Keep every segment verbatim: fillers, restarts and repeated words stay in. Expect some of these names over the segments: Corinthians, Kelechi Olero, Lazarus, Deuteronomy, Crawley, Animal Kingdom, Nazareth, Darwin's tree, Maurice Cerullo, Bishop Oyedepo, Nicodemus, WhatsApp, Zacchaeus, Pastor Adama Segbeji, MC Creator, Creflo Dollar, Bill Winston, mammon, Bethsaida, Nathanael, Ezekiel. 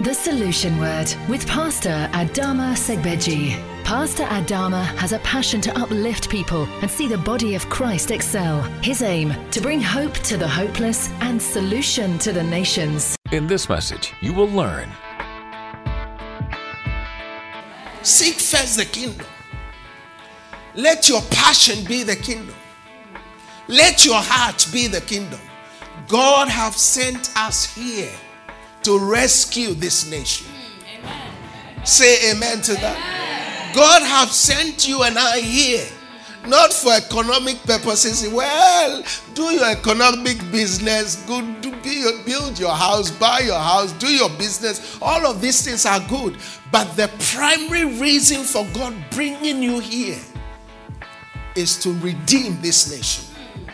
The Solution Word with Pastor Adama Segbeji. Pastor Adama has a passion to uplift people and see the body of Christ excel. His aim, to bring hope to the hopeless and solution to the nations. In this message, you will learn: seek first the kingdom. Let your passion be the kingdom. Let your heart be the kingdom. God have sent us here to rescue this nation. Amen. Say amen to that. Amen. God have sent you and I here, not for economic purposes. Well, do your economic business, go do, build your house, buy your house, do your business. All of these things are good. But the primary reason for God bringing you here is to redeem this nation. Amen.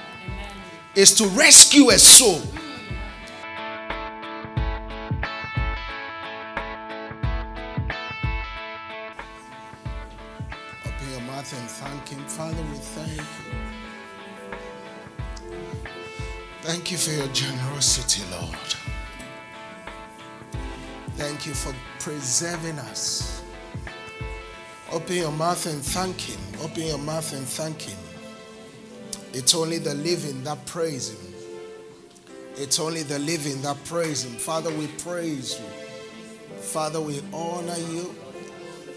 Is to rescue a soul. And thank Him. Father, we thank You. Thank You for Your generosity, Lord. Thank You for preserving us. Open your mouth and thank Him. Open your mouth and thank Him. It's only the living that praise Him. It's only the living that praise Him. Father, we praise You. Father, we honor You.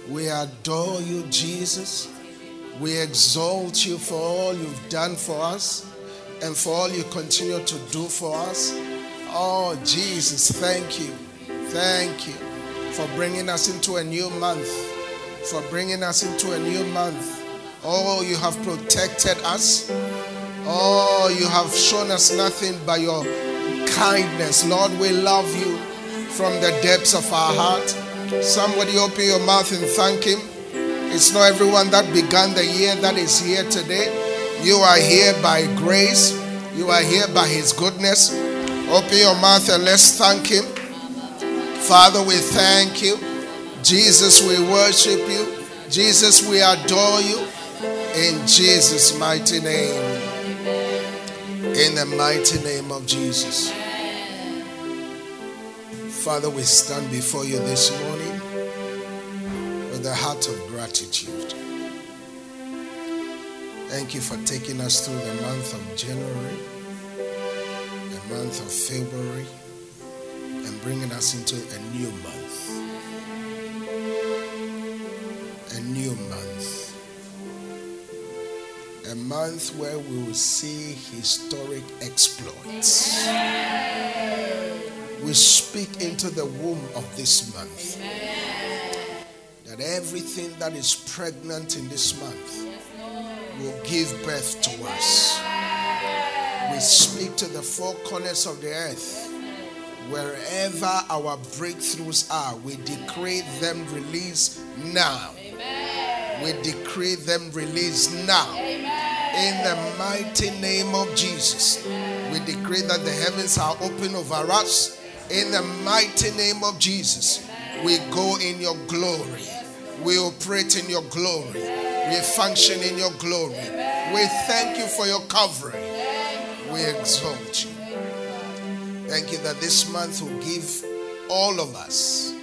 We adore You, Jesus. We exalt You for all You've done for us and for all You continue to do for us. Oh, Jesus, thank You. Thank You for bringing us into a new month. For bringing us into a new month. Oh, You have protected us. Oh, You have shown us nothing but Your kindness. Lord, we love You from the depths of our heart. Somebody open your mouth and thank Him. It's not everyone that began the year that is here today. You are here by grace. You are here by His goodness. Open your mouth and let's thank Him. Father, we thank You. Jesus, we worship You. Jesus, we adore You. In Jesus' mighty name. In the mighty name of Jesus. Father, we stand before You this morning with a heart of gratitude. Thank You for taking us through the month of January, the month of February, and bringing us into a new month. A new month. A month where we will see historic exploits. We speak into the womb of this month. Amen. That everything that is pregnant in this month will give birth to us. We speak to the four corners of the earth. Wherever our breakthroughs are, we decree them release now. We decree them release now. In the mighty name of Jesus, we decree that the heavens are open over us. In the mighty name of Jesus, we go in Your glory. We operate in Your glory. We function in Your glory. We thank You for Your covering. We exalt You. Thank You that this month will give all of us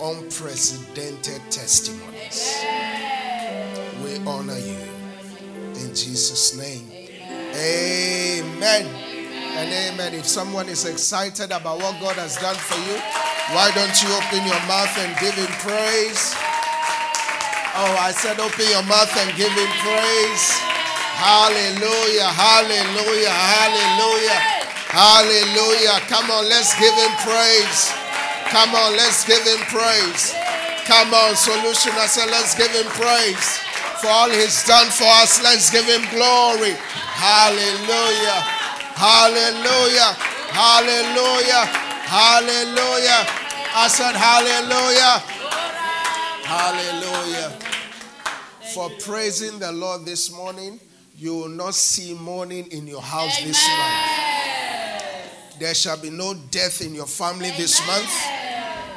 unprecedented testimonies. We honor You. In Jesus' name. Amen. And amen. If someone is excited about what God has done for you, why don't you open your mouth and give Him praise? Oh, I said open your mouth and give Him praise. Hallelujah, hallelujah, hallelujah, hallelujah. Come on, let's give Him praise. Come on, let's give Him praise. Come on, Solution. I said let's give Him praise. For all He's done for us, let's give Him glory. Hallelujah. Hallelujah, hallelujah, hallelujah. I said hallelujah, hallelujah. For praising the Lord this morning, you will not see mourning in your house this month. There shall be no death in your family this month.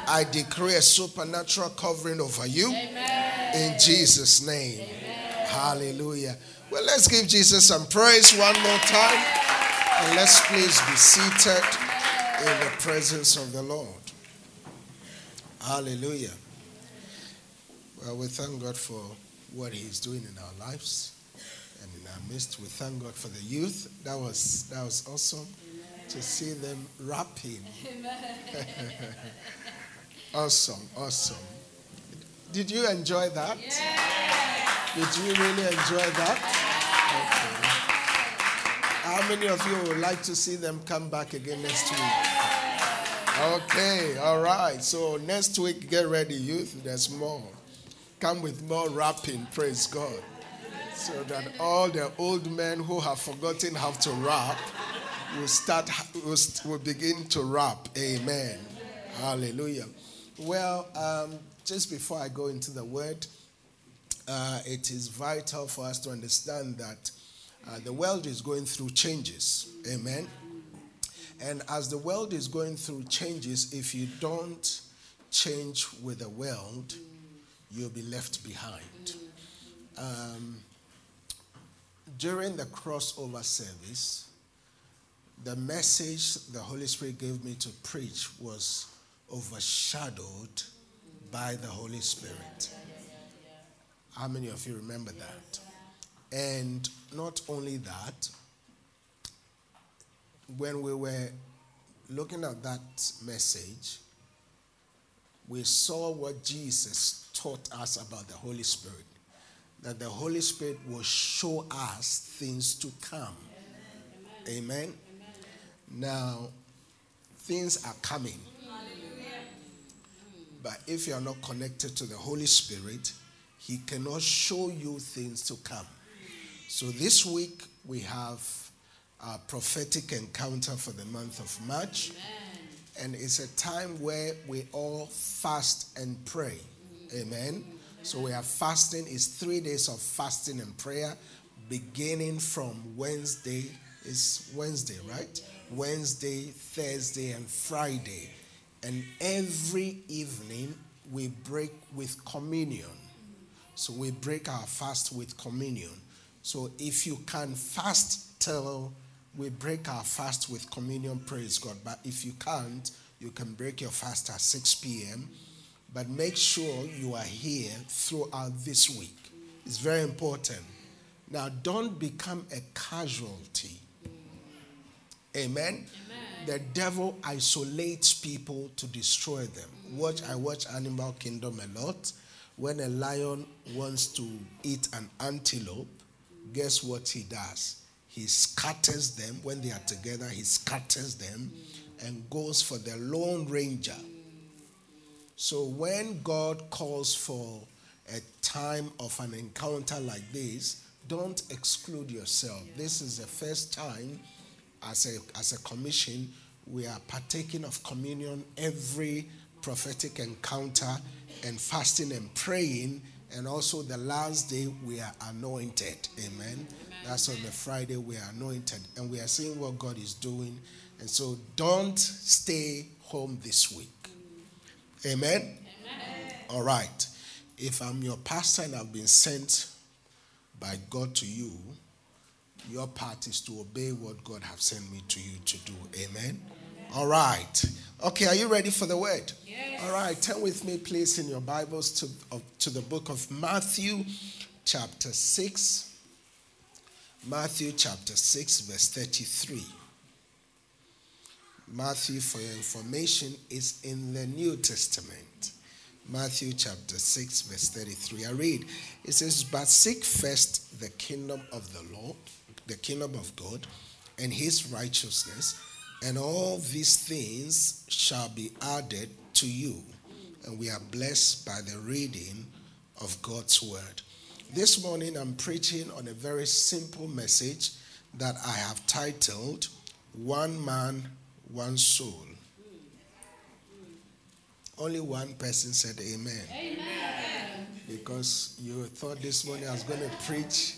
I decree a supernatural covering over you in Jesus' name. Hallelujah. Well, let's give Jesus some praise one more time. And let's please be seated in the presence of the Lord. Hallelujah. Well, we thank God for what he's doing in our lives and in our midst. We thank God for the youth. That was that was awesome. Amen. To see them rapping. Awesome, awesome. Did you enjoy that? Yeah. Did you really enjoy that? Okay. How many of you would like to see them come back again next week? Okay, all right. So next week, get ready, youth. There's more. Come with more rapping, praise God. So that all the old men who have forgotten how to rap will start, will, will begin to rap. Amen. Hallelujah. Well, um, just before I go into the word, uh, it is vital for us to understand that uh, the world is going through changes. Amen. And as the world is going through changes, if you don't change with the world, you'll be left behind. Um, during the crossover service, the message the Holy Spirit gave me to preach was overshadowed by the Holy Spirit. How many of you remember that? And not only that, when we were looking at that message, we saw what Jesus taught us about the Holy Spirit, that the Holy Spirit will show us things to come. Amen. Amen. Amen. Now, things are coming. Hallelujah. But if you are not connected to the Holy Spirit, he cannot show you things to come. So this week, we have a prophetic encounter for the month of March. Amen. And it's a time where we all fast and pray. Amen. So we are fasting. It's three days of fasting and prayer, beginning from Wednesday. It's Wednesday, right? Wednesday, Thursday, and Friday. And every evening, we break with communion. So we break our fast with communion. So if you can fast till we break our fast with communion, praise God. But if you can't, you can break your fast at six p.m., but make sure you are here throughout this week. It's very important. Now, don't become a casualty. Amen? Amen. The devil isolates people to destroy them. Watch, I watch Animal Kingdom a lot. When a lion wants to eat an antelope, guess what he does? He scatters them. When they are together, he scatters them and goes for the lone ranger. So when God calls for a time of an encounter like this, don't exclude yourself. Yeah. This is the first time as a, as a commission we are partaking of communion every prophetic encounter and fasting and praying, and also the last day we are anointed. Amen. Amen. That's on the Friday we are anointed, and we are seeing what God is doing. And so don't stay home this week. Amen? Amen? All right. If I'm your pastor and I've been sent by God to you, your part is to obey what God has sent me to you to do. Amen? Amen. All right. Okay, are you ready for the word? Yes. All right. Turn with me, please, in your Bibles to, uh, to the book of Matthew chapter six. Matthew chapter six, verse thirty-three. Matthew, for your information, is in the New Testament. Matthew chapter six, verse thirty-three. I read. It says, "But seek first the kingdom of the Lord, the kingdom of God, and his righteousness, and all these things shall be added to you." And we are blessed by the reading of God's word. This morning, I'm preaching on a very simple message that I have titled, One Man, One soul. Only one person said amen. Amen. Because you thought this morning I was going to preach,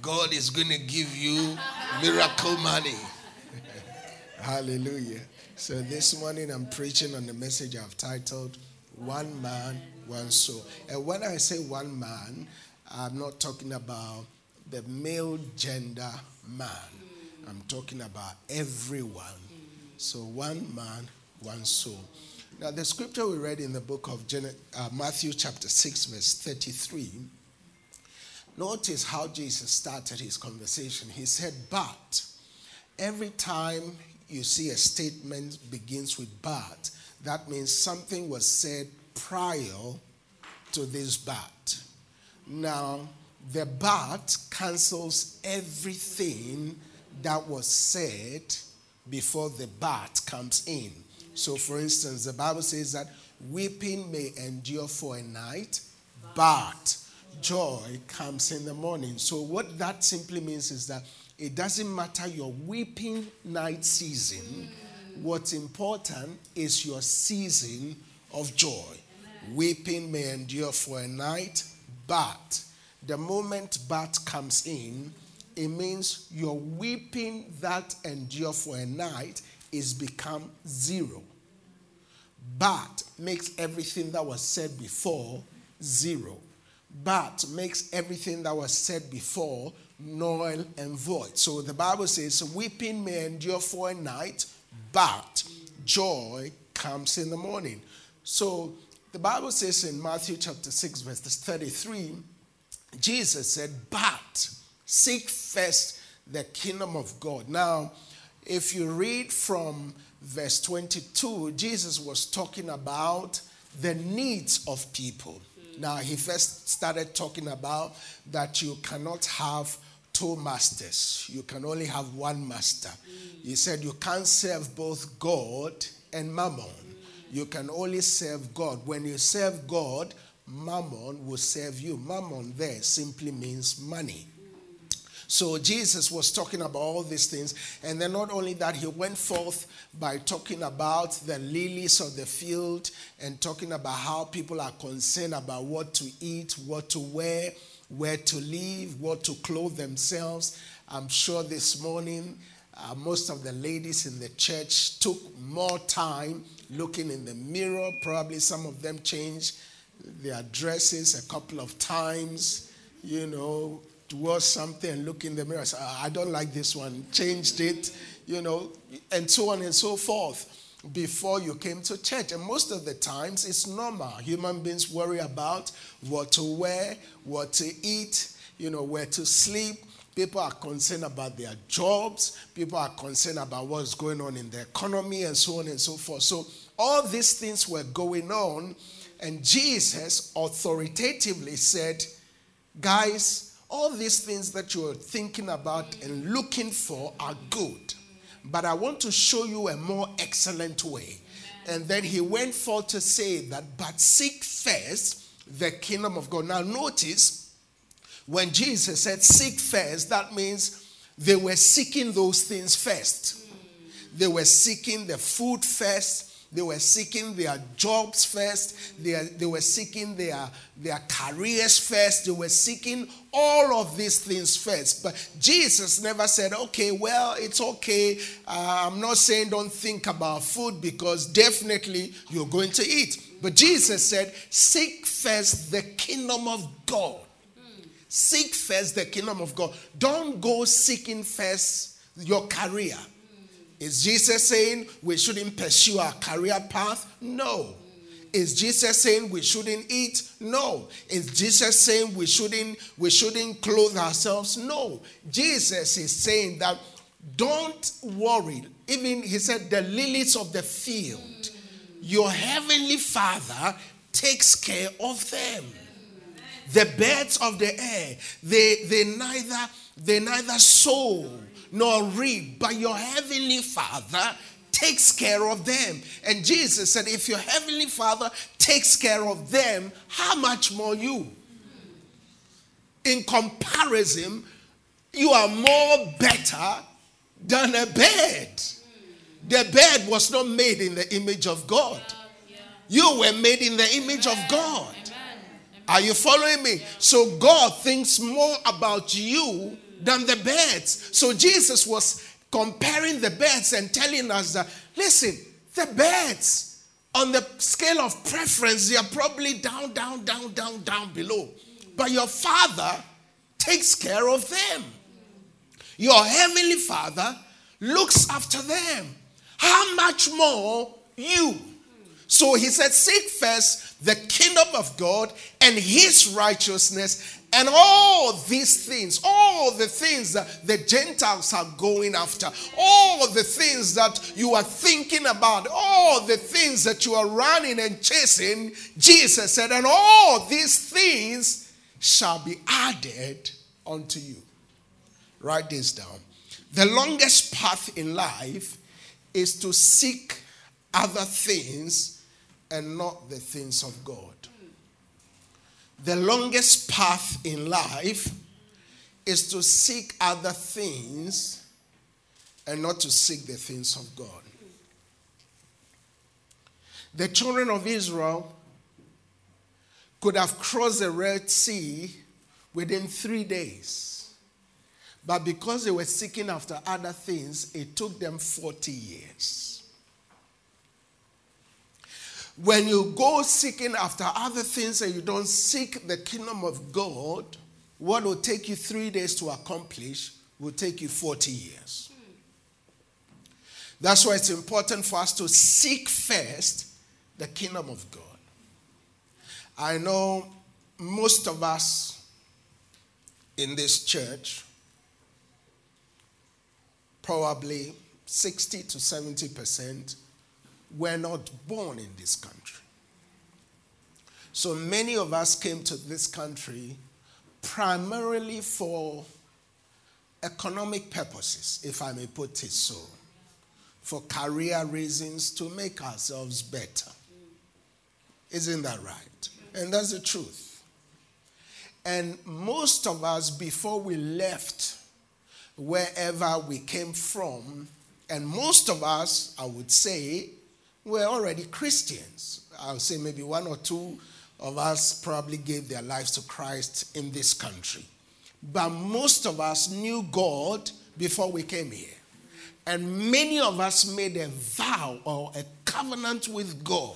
God is going to give you miracle money. Hallelujah. So this morning I'm preaching on the message I've titled, One Man, One Soul. And when I say one man, I'm not talking about the male gender man. I'm talking about everyone. So one man, one soul. Now, the scripture we read in the book of Gen- uh, Matthew chapter six, verse thirty-three, notice how Jesus started his conversation. He said, but every time you see a statement begins with but, that means something was said prior to this but. Now, the but cancels everything that was said before the but comes in. So, for instance, the Bible says that weeping may endure for a night, but joy comes in the morning. So what that simply means is that it doesn't matter your weeping night season. What's important is your season of joy. Weeping may endure for a night, but the moment but comes in, it means your weeping that endure for a night is become zero. But makes everything that was said before zero. But makes everything that was said before null and void. So the Bible says, weeping may endure for a night, but joy comes in the morning. So the Bible says in Matthew chapter six, verse thirty-three, Jesus said, but seek first the kingdom of God. Now, if you read from verse twenty-two, Jesus was talking about the needs of people. Now, he first started talking about that you cannot have two masters. You can only have one master. He said you can't serve both God and mammon. You can only serve God. When you serve God, mammon will serve you. Mammon there simply means money. So Jesus was talking about all these things. And then not only that, he went forth by talking about the lilies of the field and talking about how people are concerned about what to eat, what to wear, where to live, what to clothe themselves. I'm sure this morning, uh, most of the ladies in the church took more time looking in the mirror. Probably some of them changed their dresses a couple of times, you know, was something and look in the mirror. I don't like this one. Changed it, you know, and so on and so forth before you came to church. And most of the times it's normal. Human beings worry about what to wear, what to eat, you know, where to sleep. People are concerned about their jobs. People are concerned about what's going on in the economy and so on and so forth. So all these things were going on, and Jesus authoritatively said, guys, all these things that you're thinking about and looking for are good. But I want to show you a more excellent way. And then he went forth to say that, but seek first the kingdom of God. Now notice, when Jesus said seek first, that means they were seeking those things first. They were seeking the food first. They were seeking their jobs first. They, they were seeking their, their careers first. They were seeking all of these things first. But Jesus never said, okay, well, it's okay. Uh, I'm not saying don't think about food because definitely you're going to eat. But Jesus said, seek first the kingdom of God. Seek first the kingdom of God. Don't go seeking first your career. Is Jesus saying we shouldn't pursue our career path? No. Is Jesus saying we shouldn't eat? No. Is Jesus saying we shouldn't we shouldn't clothe ourselves? No. Jesus is saying that don't worry. Even he said the lilies of the field, your heavenly Father takes care of them. The birds of the air, they they neither they neither sow nor reap, but your heavenly Father takes care of them. And Jesus said, if your heavenly Father takes care of them, how much more you? In comparison, you are more better than a bird. The bird was not made in the image of God. You were made in the image of God. Are you following me? So God thinks more about you than the birds. So Jesus was comparing the birds and telling us that, listen, the birds on the scale of preference, they are probably down, down, down, down, down below. But your Father takes care of them. Your heavenly Father looks after them. How much more you? So he said, seek first the kingdom of God and his righteousness, and all these things, all the things that the Gentiles are going after, all the things that you are thinking about, all the things that you are running and chasing, Jesus said, and all these things shall be added unto you. Write this down. The longest path in life is to seek other things and not the things of God. The longest path in life is to seek other things and not to seek the things of God. The children of Israel could have crossed the Red Sea within three days, but because they were seeking after other things, it took them forty years. When you go seeking after other things and you don't seek the kingdom of God, what will take you three days to accomplish will take you forty years. That's why it's important for us to seek first the kingdom of God. I know most of us in this church, probably sixty to seventy percent, were not born in this country. So many of us came to this country primarily for economic purposes, if I may put it so, for career reasons, to make ourselves better. Isn't that right? And that's the truth. And most of us, before we left wherever we came from, and most of us, I would say, were already Christians. I'll say maybe one or two of us probably gave their lives to Christ in this country. But most of us knew God before we came here. And many of us made a vow or a covenant with God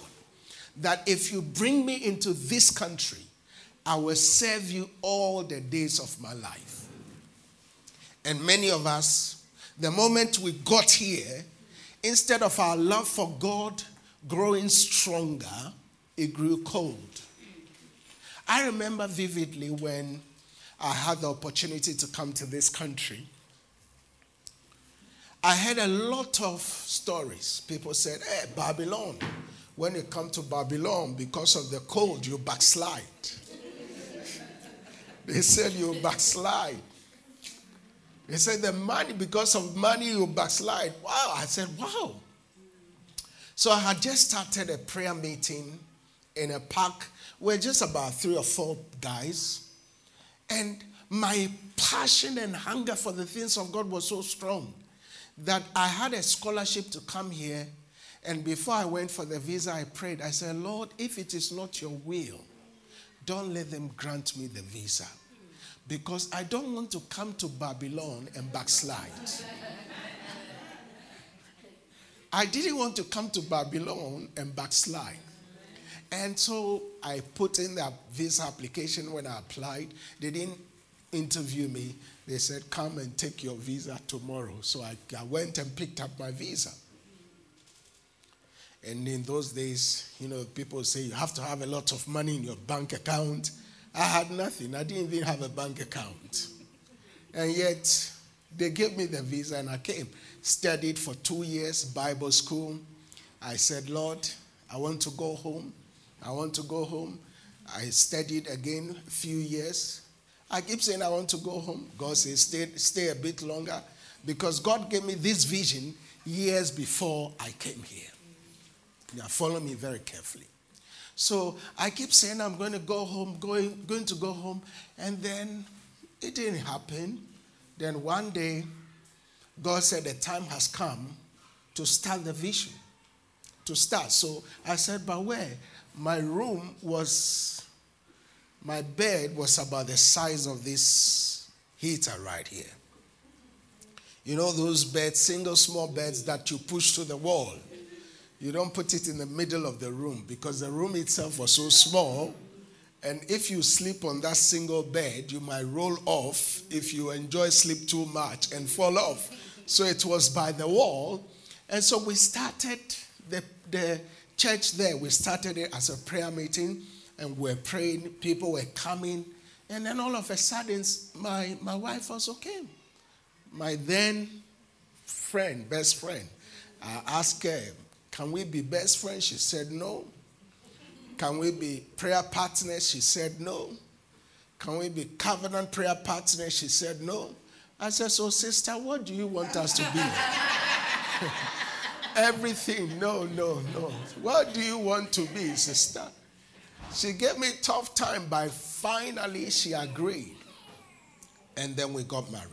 that if you bring me into this country, I will serve you all the days of my life. And many of us, the moment we got here, instead of our love for God growing stronger, it grew cold. I remember vividly when I had the opportunity to come to this country. I heard a lot of stories. People said, hey, Babylon. When you come to Babylon, because of the cold, you backslide. They said you backslide. They said the money, because of money you backslide. Wow, I said, wow. So I had just started a prayer meeting in a park. We're just about three or four guys. And my passion and hunger for the things of God was so strong that I had a scholarship to come here. And before I went for the visa, I prayed. I said, Lord, if it is not your will, don't let them grant me the visa, because I don't want to come to Babylon and backslide. I didn't want to come to Babylon and backslide. And so I put in the visa application. When I applied, they didn't interview me. They said, come and take your visa tomorrow. So I, I went and picked up my visa. And in those days, you know, people say you have to have a lot of money in your bank account. I had nothing. I didn't even have a bank account. And yet, they gave me the visa and I came. Studied for two years, Bible school. I said, Lord, I want to go home. I want to go home. I studied again a few years. I keep saying I want to go home. God said, stay, stay a bit longer, because God gave me this vision years before I came here. Now, follow me very carefully. So I keep saying I'm going to go home, going, going to go home. And then it didn't happen. Then one day, God said the time has come to start the vision, to start. So I said, but where? My room was, my bed was about the size of this heater right here. You know those beds, single small beds that you push to the wall. You don't put it in the middle of the room, because the room itself was so small. And if you sleep on that single bed, you might roll off if you enjoy sleep too much and fall off. So it was by the wall. And so we started the, the church there, we started it as a prayer meeting, and we were praying, people were coming, and then all of a sudden, my, my wife also came. My then friend, best friend, I asked her, can we be best friends? She said no. Can we be prayer partners? She said no. Can we be covenant prayer partners? She said no. I said, so sister, what do you want us to be? Everything. No, no, no. What do you want to be, sister? She gave me a tough time, but finally she agreed. And then we got married.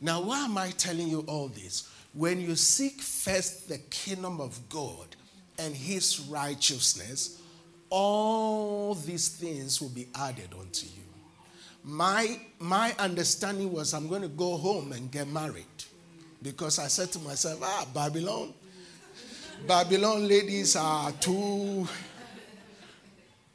Now, why am I telling you all this? When you seek first the kingdom of God and his righteousness, all these things will be added unto you. My, my understanding was I'm going to go home and get married. Because I said to myself, ah, Babylon. Babylon ladies are too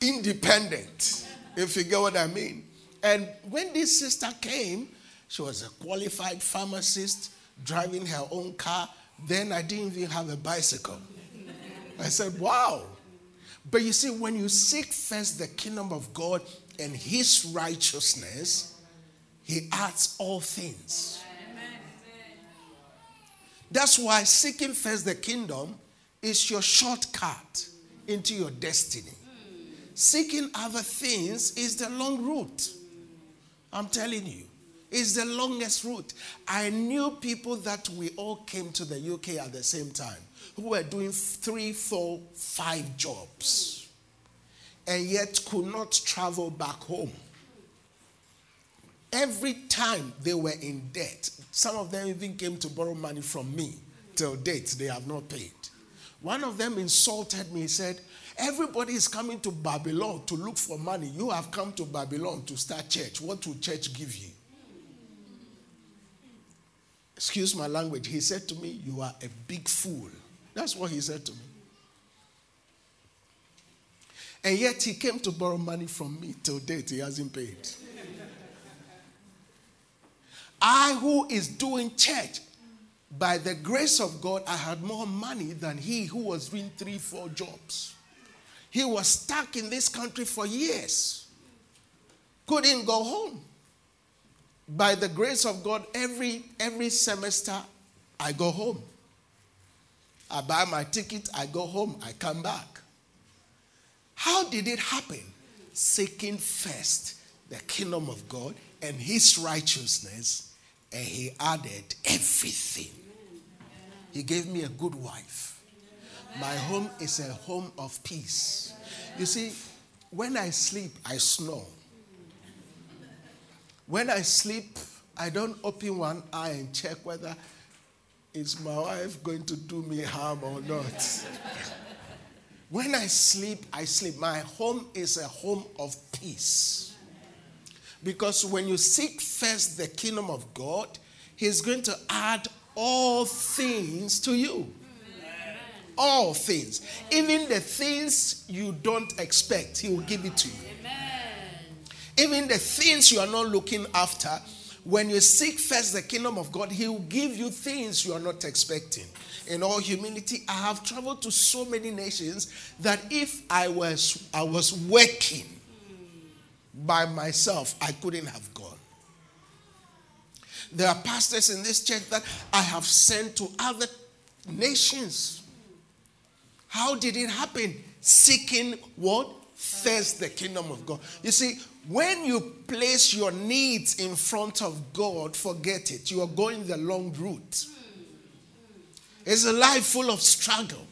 independent, if you get what I mean. And when this sister came, she was a qualified pharmacist, driving her own car. Then I didn't even have a bicycle. I said, wow. But you see, when you seek first the kingdom of God and his righteousness, he adds all things. That's why seeking first the kingdom is your shortcut into your destiny. Seeking other things is the long route. I'm telling you, it's the longest route. I knew people that we all came to the U K at the same time who were doing three, four, five jobs and yet could not travel back home. Every time they were in debt, some of them even came to borrow money from me. Till date, they have not paid. One of them insulted me. He said, everybody is coming to Babylon to look for money. You have come to Babylon to start church. What will church give you? Excuse my language. He said to me, you are a big fool. That's what he said to me. And yet he came to borrow money from me. Till date, he hasn't paid. I who is doing church, by the grace of God, I had more money than he who was doing three, four jobs. He was stuck in this country for years. Couldn't go home. By the grace of God, every, every semester, I go home. I buy my ticket, I go home, I come back. How did it happen? Seeking first the kingdom of God and his righteousness, and he added everything. He gave me a good wife. My home is a home of peace. You see, when I sleep, I snore. When I sleep, I don't open one eye and check whether is my wife going to do me harm or not. When I sleep, I sleep. My home is a home of peace. Because when you seek first the kingdom of God, he's going to add all things to you. Amen. All things. Even the things you don't expect, he will give it to you. Amen. Even the things you are not looking after, when you seek first the kingdom of God, he will give you things you are not expecting. In all humility, I have traveled to so many nations that if I was, I was working by myself, I couldn't have gone. There are pastors in this church that I have sent to other nations. How did it happen? Seeking what? First the kingdom of God. You see, when you place your needs in front of God, forget it. You are going the long route. It's a life full of struggle.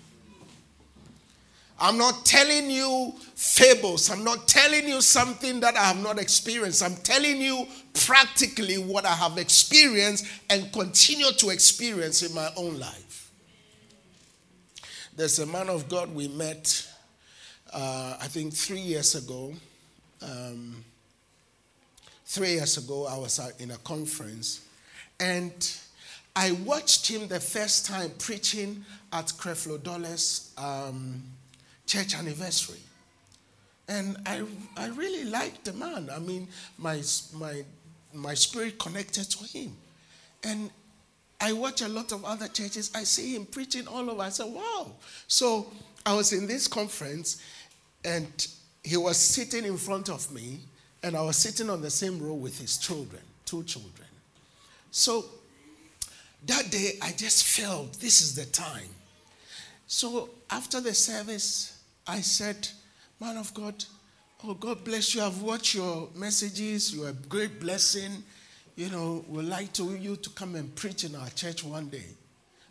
I'm not telling you fables. I'm not telling you something that I have not experienced. I'm telling you practically what I have experienced and continue to experience in my own life. There's a man of God we met, uh, I think three years ago. Um, three years ago, I was in a conference. And I watched him the first time preaching at Creflo Dollar's um church anniversary. And I I really liked the man. I mean, my my my spirit connected to him. And I watch a lot of other churches. I see him preaching all over. I said, wow. So I was in this conference, and he was sitting in front of me, and I was sitting on the same row with his children, two children. So that day, I just felt this is the time. So after the service, I said, man of God, oh, God bless you. I've watched your messages. You're a great blessing. You know, we'd like to you to come and preach in our church one day.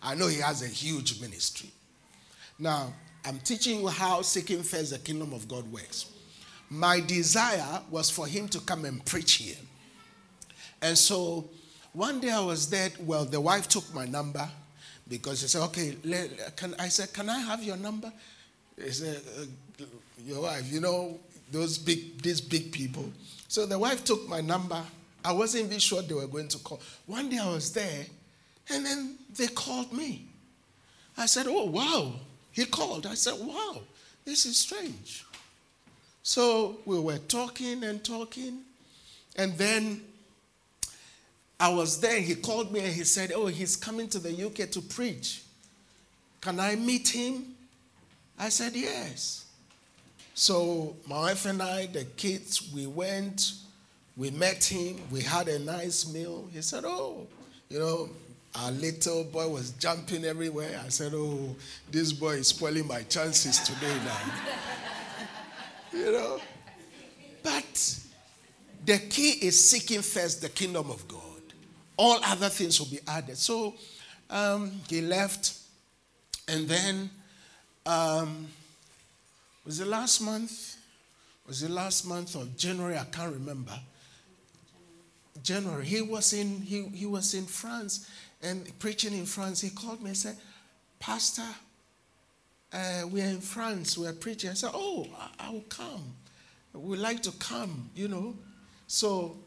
I know he has a huge ministry. Now, I'm teaching you how seeking first the kingdom of God works. My desire was for him to come and preach here. And so one day I was there. Well, the wife took my number because she said, okay, can I said, can I have your number? He said, your wife, you know, those big, these big people. So the wife took my number. I wasn't even sure they were going to call. One day I was there, and then they called me. I said, oh, wow. He called. I said, wow, this is strange. So we were talking and talking, and then I was there. He called me, and he said, oh, he's coming to the U K to preach. Can I meet him? I said, yes. So my wife and I, the kids, we went. We met him. We had a nice meal. He said, oh, you know, our little boy was jumping everywhere. I said, oh, this boy is spoiling my chances today now. You know? But the key is seeking first the kingdom of God. All other things will be added. So um, he left. And then, um, was it last month? Was it last month of January? I can't remember. January, he was in he, he was in France and preaching in France. He called me and said, Pastor, uh, we are in France, we are preaching. I said, oh, I, I will come. We'd like to come, you know. So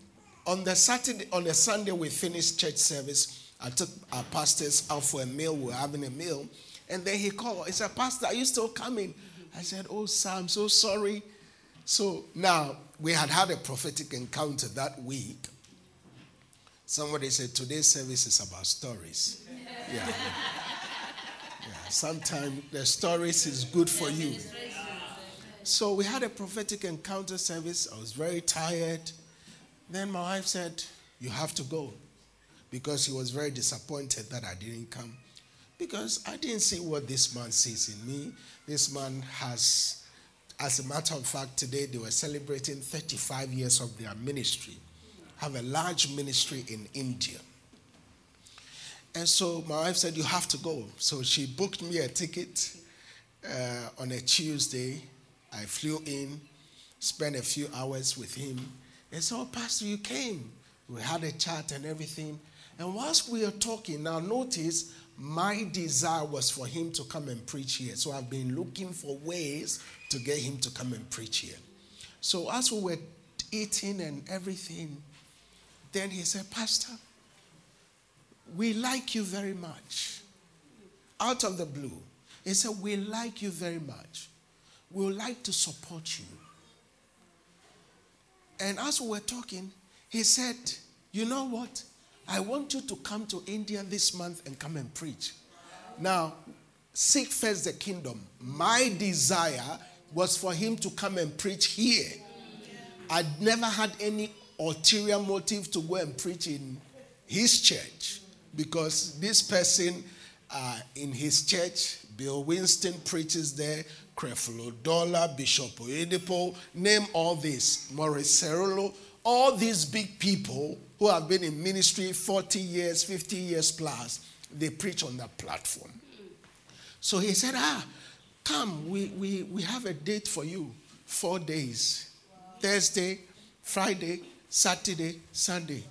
on the Saturday, on the Sunday, we finished church service. I took our pastors out for a meal. We were having a meal. And then he called. He said, Pastor, are you still coming? I said, oh, sir, I'm so sorry. So now we had had a prophetic encounter that week. Somebody said, today's service is about stories. Yeah. Yeah. Sometimes the stories is good for you. So we had a prophetic encounter service. I was very tired. Then my wife said, you have to go. Because she was very disappointed that I didn't come. Because I didn't see what this man sees in me. This man has, as a matter of fact, today they were celebrating thirty-five years of their ministry. Have a large ministry in India. And so my wife said, you have to go. So she booked me a ticket uh, on a Tuesday. I flew in, spent a few hours with him. And so, Pastor, you came. We had a chat and everything. And whilst we were talking, now notice my desire was for him to come and preach here. So I've been looking for ways to get him to come and preach here. So as we were eating and everything, then he said, Pastor, we like you very much. Out of the blue. He said, we like you very much. We would like to support you. And as we were talking, he said, you know what? I want you to come to India this month and come and preach. Now, seek first the kingdom. My desire was for him to come and preach here. I'd never had any ulterior motive to go and preach in his church, because this person uh, in his church, Bill Winston preaches there, Creflo Dollar, Bishop Oyedepo, name all this, Maurice Cerullo, all these big people who have been in ministry forty years, fifty years plus, they preach on that platform. So he said, ah, come, we, we, we have a date for you, four days, Thursday, Friday, Saturday, Sunday.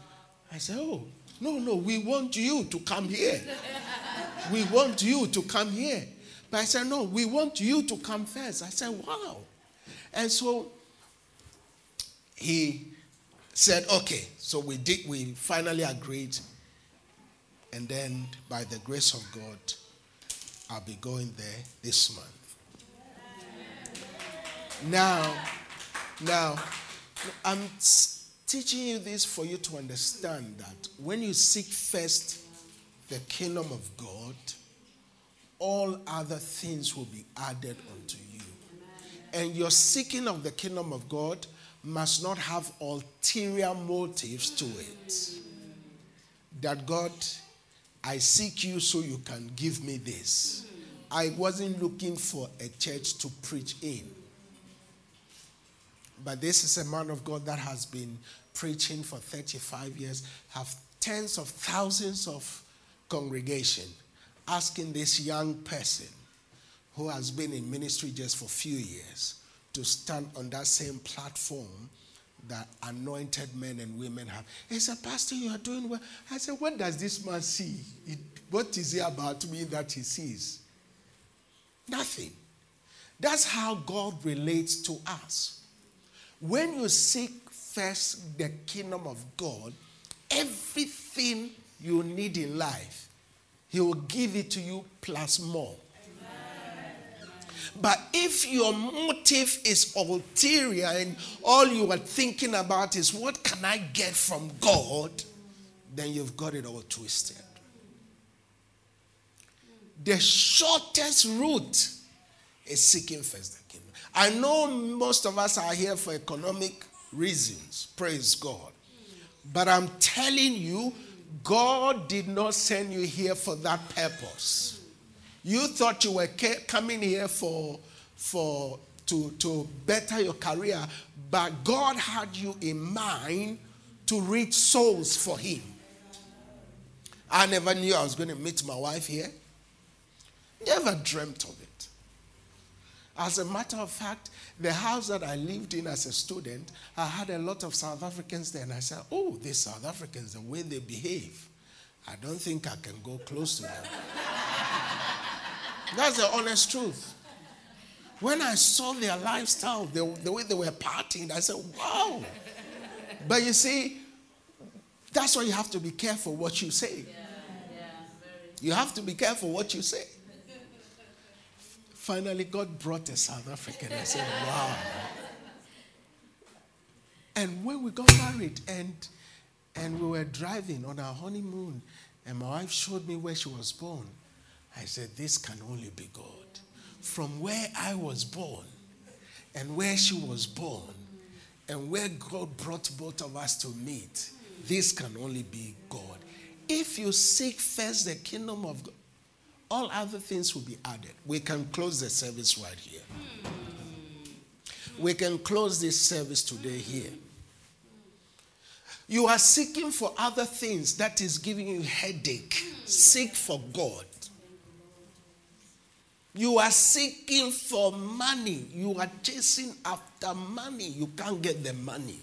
I said, oh, no, no, we want you to come here. We want you to come here. But I said, no, we want you to come first. I said, wow. And so he said, okay. So we did, we finally agreed. And then by the grace of God, I'll be going there this month. Now, now, I'm teaching you this for you to understand that when you seek first the kingdom of God, all other things will be added unto you. Amen. And your seeking of the kingdom of God must not have ulterior motives to it. That God, I seek you so you can give me this. I wasn't looking for a church to preach in. But this is a man of God that has been preaching for thirty-five years, have tens of thousands of congregation, asking this young person who has been in ministry just for a few years to stand on that same platform that anointed men and women have. He said, Pastor, you are doing well. I said, what does this man see? It, what is it about me that he sees? Nothing. That's how God relates to us. When you seek first the kingdom of God, everything you need in life, he will give it to you plus more. Amen. But if your motive is ulterior and all you are thinking about is what can I get from God, then you've got it all twisted. The shortest route is seeking first the kingdom. I know most of us are here for economic reasons. Praise God. But I'm telling you, God did not send you here for that purpose. You thought you were coming here for, for to, to better your career, but God had you in mind to reach souls for him. I never knew I was going to meet my wife here. Never dreamt of it. As a matter of fact, the house that I lived in as a student, I had a lot of South Africans there. And I said, oh, these South Africans, the way they behave, I don't think I can go close to them. That's the honest truth. When I saw their lifestyle, the, the way they were partying, I said, wow. But you see, that's why you have to be careful what you say. Yeah, yeah, you have to be careful what you say. Finally, God brought a South African. I said, wow. And when we got married and, and we were driving on our honeymoon, and my wife showed me where she was born, I said, this can only be God. From where I was born and where she was born and where God brought both of us to meet, this can only be God. If you seek first the kingdom of God, all other things will be added. We can close the service right here. We can close this service today here. You are seeking for other things that is giving you headache. Seek for God. You are seeking for money. You are chasing after money. You can't get the money.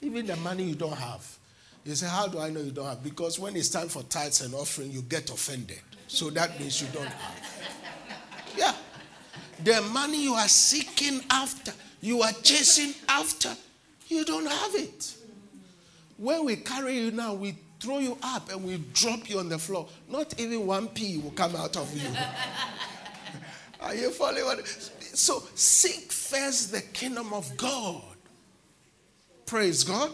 Even the money you don't have. You say, how do I know you don't have? Because when it's time for tithes and offering, you get offended. So that means you don't have. Yeah. The money you are seeking after, you are chasing after, you don't have it. When we carry you now, we throw you up and we drop you on the floor. Not even one pea will come out of you. Are you following? So seek first the kingdom of God. Praise God.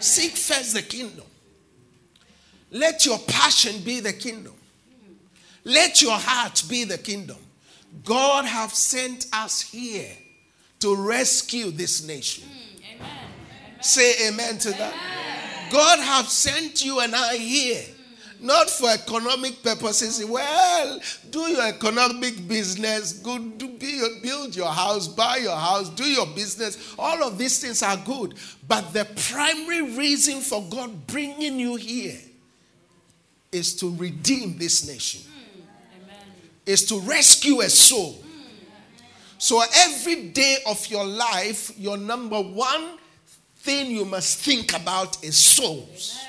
Seek first the kingdom. Let your passion be the kingdom. Let your heart be the kingdom. God has sent us here to rescue this nation. Mm, amen. Amen. Say amen to that. Amen. God has sent you and I here, not for economic purposes. Well, do your economic business, go do, build your house, buy your house, do your business. All of these things are good. But the primary reason for God bringing you here is to redeem this nation. Is to rescue a soul. So every day of your life, your number one thing you must think about is souls.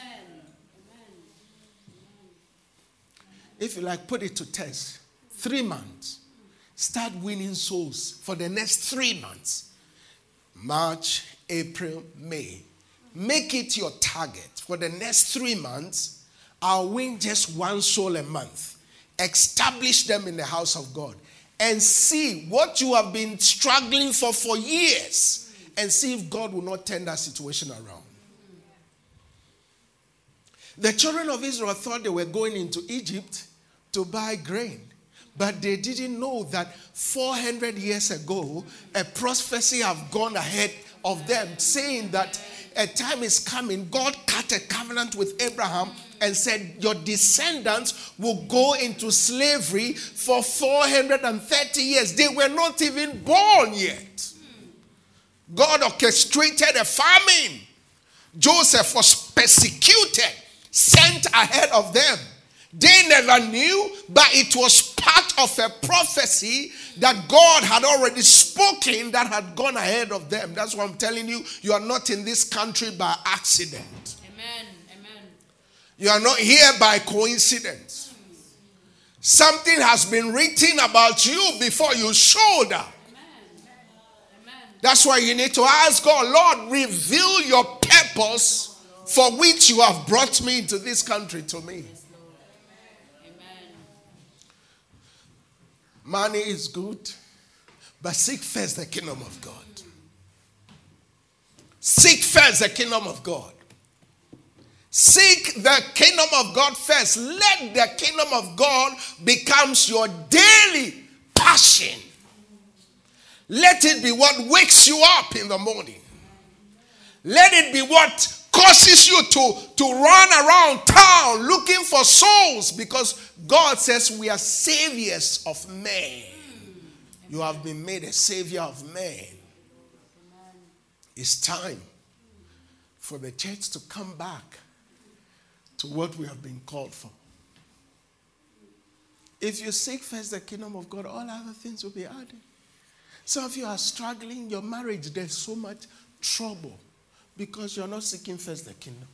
If you like, put it to test. Three months. Start winning souls for the next three months. March, April, May. Make it your target. For the next three months, I'll win just one soul a month. Establish them in the house of God and see what you have been struggling for for years and see if God will not turn that situation around. The children of Israel thought they were going into Egypt to buy grain. But they didn't know that four hundred years ago, a prophecy had gone ahead of them saying that a time is coming. God cut a covenant with Abraham and said, your descendants will go into slavery for four hundred thirty years. They were not even born yet. God orchestrated a famine. Joseph was persecuted, sent ahead of them. They never knew, but it was part of a prophecy that God had already spoken that had gone ahead of them. That's why I'm telling you, you are not in this country by accident. Amen. Amen. You are not here by coincidence. Something has been written about you before you showed up. Amen. Amen. That's why you need to ask God, Lord, reveal your purpose for which you have brought me into this country to me. Money is good, but seek first the kingdom of God. Seek first the kingdom of God. Seek the kingdom of God first. Let the kingdom of God become your daily passion. Let it be what wakes you up in the morning. Let it be what causes you to, to run around town looking for souls, because God says we are saviors of men. You have been made a savior of men. It's time for the church to come back to what we have been called for. If you seek first the kingdom of God, all other things will be added. Some of you are struggling, your marriage, there's so much trouble, because you're not seeking first the kingdom.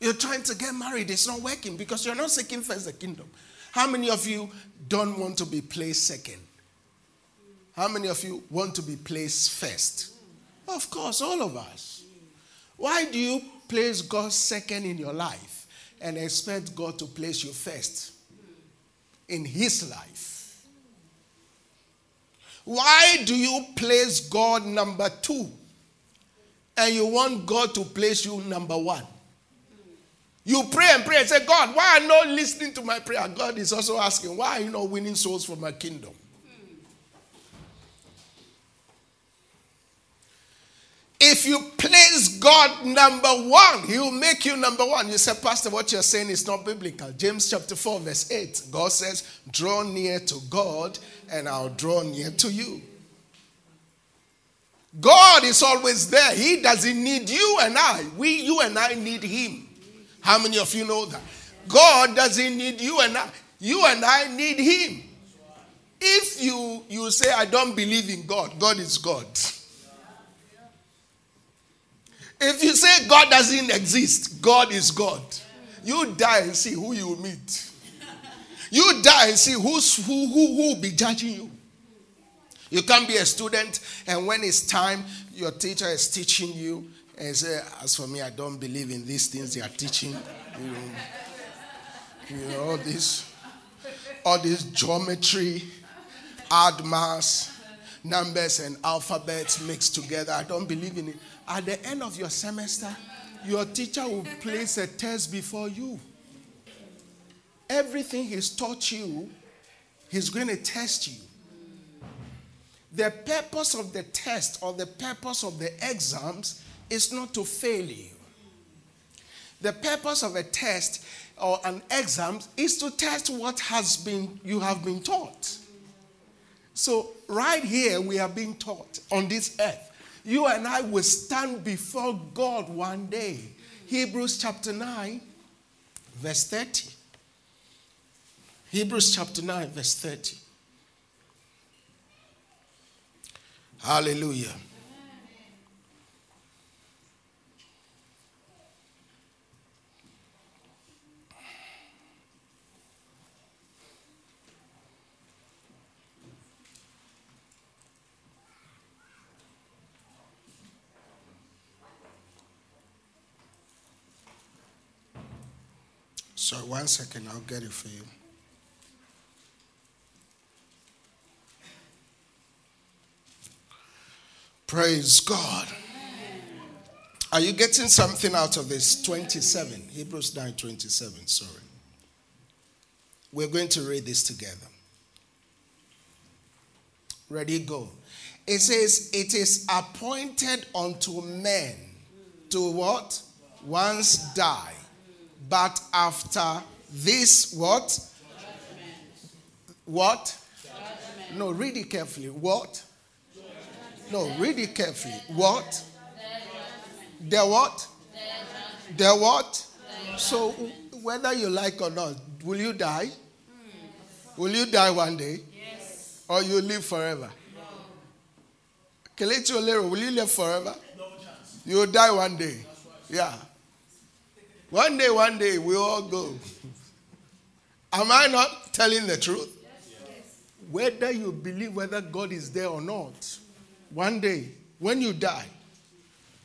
You're trying to get married. It's not working because you're not seeking first the kingdom. How many of you don't want to be placed second? How many of you want to be placed first? Of course, all of us. Why do you place God second in your life and expect God to place you first in his life? Why do you place God number two and you want God to place you number one? You pray and pray and say, God, why are you not listening to my prayer? God is also asking, why are you not winning souls for my kingdom? If you place God number one, he will make you number one. You say, Pastor, what you're saying is not biblical. James chapter four, verse eight. God says, draw near to God and I'll draw near to you. God is always there. He doesn't need you and I. We, you and I need him. How many of you know that? God doesn't need you and I. You and I need him. If you, you say, I don't believe in God, God is God. If you say God doesn't exist, God is God. You die and see who you meet. You die and see who's, who who who will be judging you. You can't be a student and when it's time, your teacher is teaching you and say, as for me, I don't believe in these things they are teaching. You know, you know all this, all this geometry, add mass, numbers and alphabets mixed together. I don't believe in it. At the end of your semester, your teacher will place a test before you. Everything he's taught you, he's going to test you. The purpose of the test or the purpose of the exams is not to fail you. The purpose of a test or an exam is to test what has been you have been taught. So right here we are being taught on this earth. You and I will stand before God one day. Hebrews chapter nine, verse thirty. Hebrews chapter nine, verse thirty. Hallelujah. Sorry, one second, I'll get it for you. Praise God. Amen. Are you getting something out of this? twenty-seven. Hebrews nine twenty-seven, sorry. We're going to read this together. Ready, go. It says, it is appointed unto men to what? Once die. But after this what? Judgment. What? Judgment. No, read it carefully. What? Judgment. No, read it carefully. What? The what? The what? So whether you like or not, will you die? Will you die one day? Yes. Or you live forever? No. Kelechi Olero, will you live forever? No chance. You will die one day. Yeah. One day, one day, we all go. Am I not telling the truth? Yes. Whether you believe whether God is there or not, one day, when you die,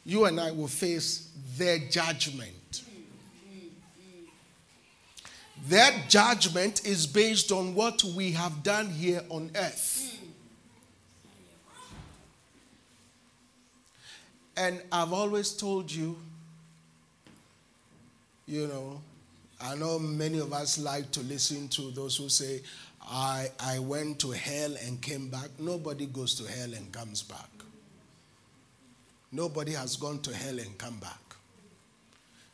you and I will face their judgment. Their judgment is based on what we have done here on earth. And I've always told you, you know, I know many of us like to listen to those who say, I, I went to hell and came back. Nobody goes to hell and comes back. Nobody has gone to hell and come back.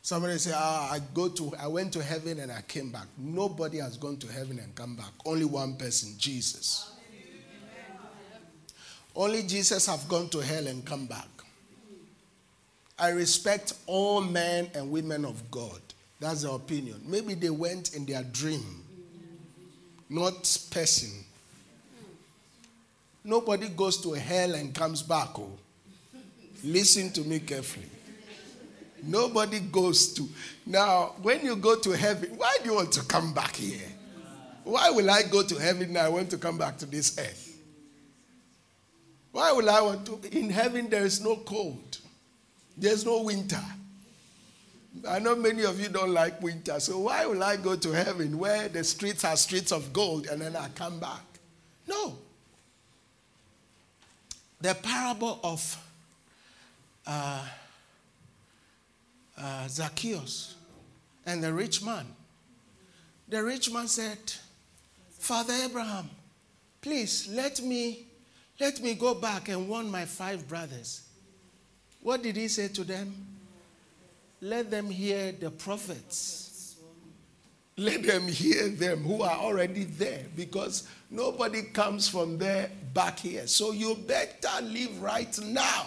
Somebody say, ah, I go to, I went to heaven and I came back. Nobody has gone to heaven and come back. Only one person, Jesus. Only Jesus have gone to hell and come back. I respect all men and women of God. That's their opinion. Maybe they went in their dream, not person. Nobody goes to hell and comes back. Oh, listen to me carefully. Nobody goes to. Now, when you go to heaven, why do you want to come back here? Why will I go to heaven and I want to come back to this earth? Why will I want to? In heaven, there is no cold. There's no winter. I know many of you don't like winter, so why will I go to heaven where the streets are streets of gold and then I come back? No. The parable of uh, uh, Zacchaeus and the rich man. The rich man said, Father Abraham, please let me, let me go back and warn my five brothers. What did he say to them? Let them hear the prophets. Let them hear them who are already there, because nobody comes from there back here. So you better live right now.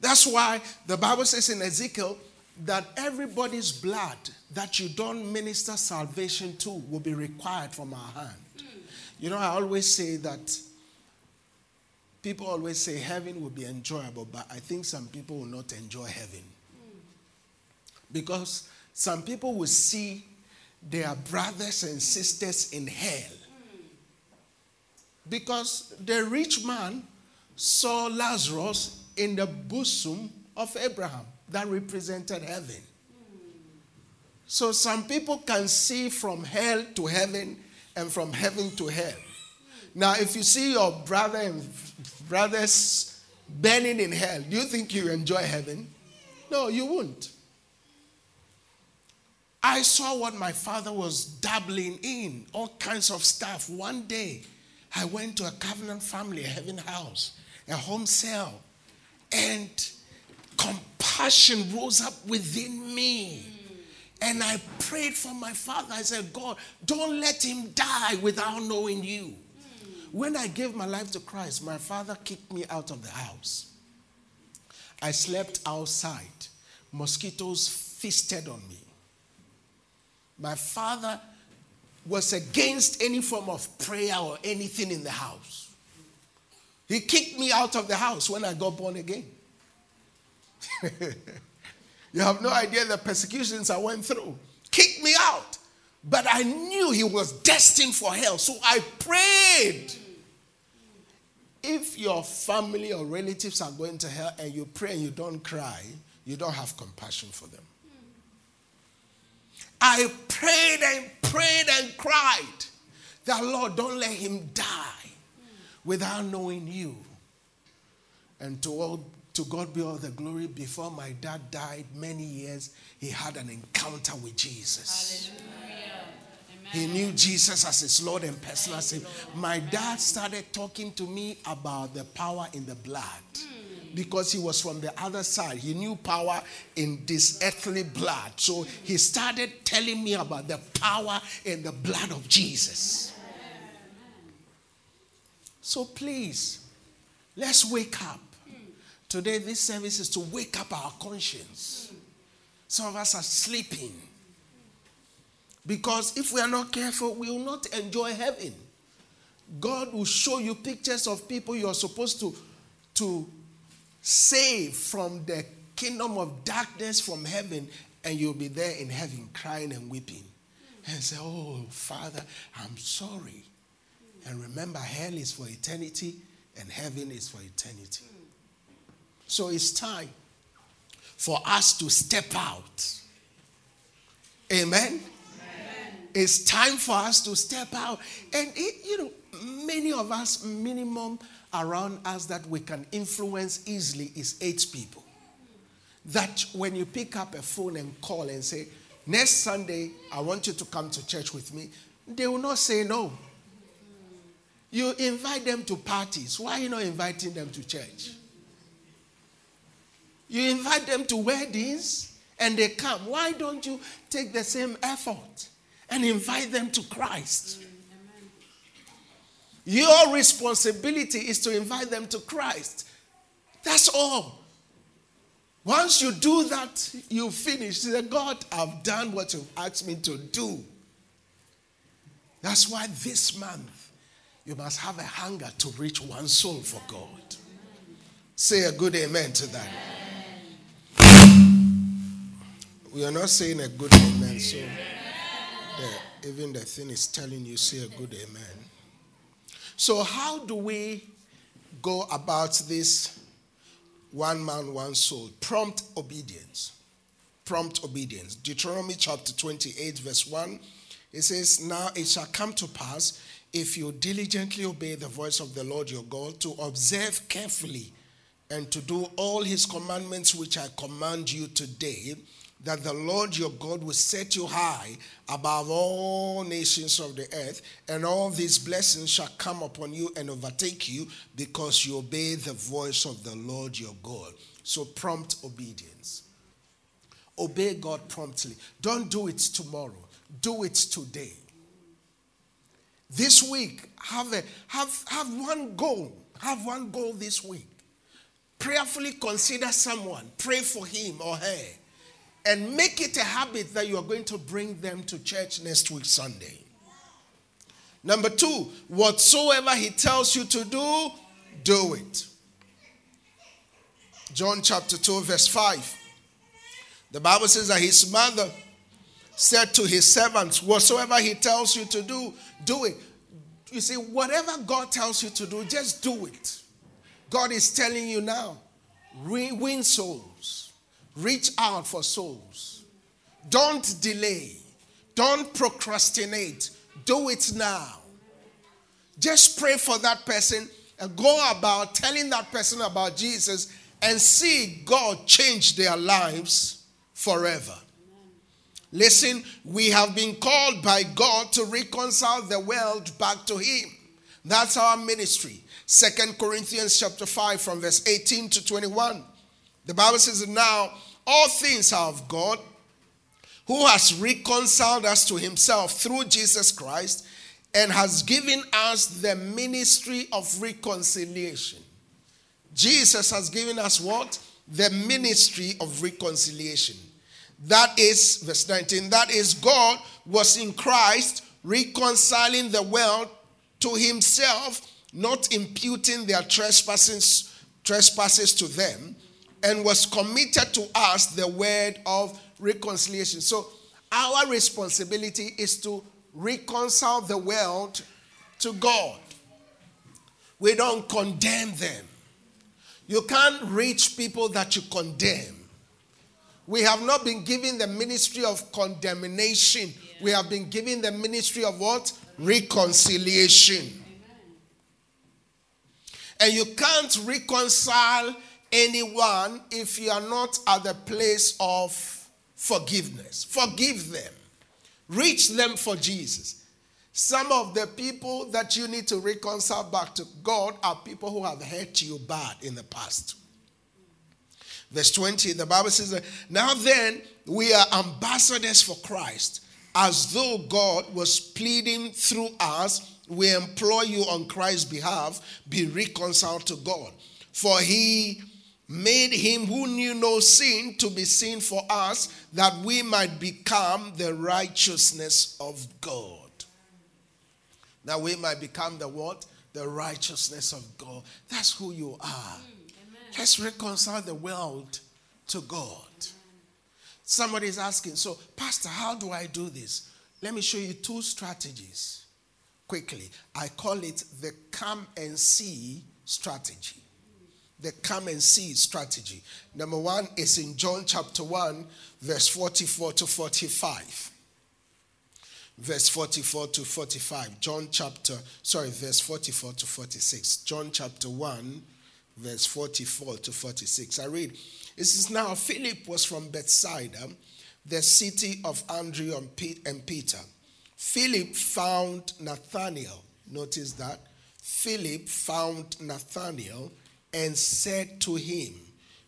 That's why the Bible says in Ezekiel that everybody's blood that you don't minister salvation to will be required from our hand. You know, I always say that people always say heaven will be enjoyable, but I think some people will not enjoy heaven. Because some people will see their brothers and sisters in hell. Because the rich man saw Lazarus in the bosom of Abraham that represented heaven. So some people can see from hell to heaven and from heaven to hell. Now, if you see your brother and brothers burning in hell, do you think you enjoy heaven? No, you won't. I saw what my father was dabbling in, all kinds of stuff. One day, I went to a covenant family, a heaven house, a home cell, and compassion rose up within me. And I prayed for my father. I said, God, don't let him die without knowing you. When I gave my life to Christ, my father kicked me out of the house. I slept outside. Mosquitoes feasted on me. My father was against any form of prayer or anything in the house. He kicked me out of the house when I got born again. You have no idea the persecutions I went through. Kicked me out. But I knew he was destined for hell, so I prayed. If your family or relatives are going to hell and you pray and you don't cry, you don't have compassion for them. I prayed and prayed and cried that, Lord, don't let him die without knowing you. And to all To God be all the glory. Before my dad died, many years, he had an encounter with Jesus. Hallelujah. Amen. He knew Jesus as his Lord and personal Savior. My dad started talking to me about the power in the blood. Mm. Because he was from the other side. He knew power in this earthly blood. So he started telling me about the power in the blood of Jesus. Amen. So please, let's wake up. Today, this service is to wake up our conscience. Some of us are sleeping. Because if we are not careful, we will not enjoy heaven. God will show you pictures of people you are supposed to, to save from the kingdom of darkness from heaven, and you'll be there in heaven crying and weeping. And say, oh, Father, I'm sorry. And remember, hell is for eternity and heaven is for eternity. So it's time for us to step out. Amen? Amen. It's time for us to step out. And, it, you know, many of us, minimum around us that we can influence easily is eight people. That when you pick up a phone and call and say, next Sunday, I want you to come to church with me, they will not say no. You invite them to parties. Why are you not inviting them to church? You invite them to weddings and they come. Why don't you take the same effort and invite them to Christ? Amen. Your responsibility is to invite them to Christ. That's all. Once you do that, you finish. Say, God, I've done what you've asked me to do. That's why this month you must have a hunger to reach one soul for God. Say a good amen to that. Amen. We are not saying a good amen, so the, even the thing is telling you, say a good amen. So how do we go about this one man, one soul? Prompt obedience. Prompt obedience. Deuteronomy chapter twenty-eight, verse one. It says, now it shall come to pass, if you diligently obey the voice of the Lord your God, to observe carefully and to do all his commandments which I command you today, that the Lord your God will set you high above all nations of the earth, and all these blessings shall come upon you and overtake you, because you obey the voice of the Lord your God. So prompt obedience. Obey God promptly. Don't do it tomorrow. Do it today. This week, have a, have, have one goal. Have one goal this week. Prayerfully consider someone. Pray for him or her. And make it a habit that you are going to bring them to church next week, Sunday. Number two, whatsoever he tells you to do, do it. John chapter two, verse five. The Bible says that his mother said to his servants, whatsoever he tells you to do, do it. You see, whatever God tells you to do, just do it. God is telling you now, win souls. Reach out for souls. Don't delay. Don't procrastinate. Do it now. Just pray for that person and go about telling that person about Jesus and see God change their lives forever. Listen, we have been called by God to reconcile the world back to him. That's our ministry. Second Corinthians chapter five from verse eighteen to twenty-one. The Bible says, now all things are of God, who has reconciled us to himself through Jesus Christ, and has given us the ministry of reconciliation. Jesus has given us what? The ministry of reconciliation. That is, verse nineteen, that is, God was in Christ reconciling the world to himself, not imputing their trespasses, trespasses to them, and was committed to us the word of reconciliation. So our responsibility is to reconcile the world to God. We don't condemn them. You can't reach people that you condemn. We have not been given the ministry of condemnation. Yeah. We have been given the ministry of what? Reconciliation. Amen. And you can't reconcile anyone if you are not at the place of forgiveness. Forgive them. Reach them for Jesus. Some of the people that you need to reconcile back to God are people who have hurt you bad in the past. Verse twenty, the Bible says that, now then, we are ambassadors for Christ. As though God was pleading through us, we implore you on Christ's behalf, be reconciled to God. For he made him who knew no sin to be sin for us, that we might become the righteousness of God. That we might become the what? The righteousness of God. That's who you are. Amen. Let's reconcile the world to God. Somebody is asking, so, Pastor, how do I do this? Let me show you two strategies quickly. I call it the come and see strategy. The come and see strategy. Number one is in John chapter one, verse forty-four to forty-five. Verse forty-four to forty-five. John chapter, sorry, verse forty-four to forty-six. John chapter one, verse forty-four to forty-six. I read. It says, now Philip was from Bethsaida, the city of Andrew and Peter. Philip found Nathanael. Notice that. Philip found Nathanael and said to him,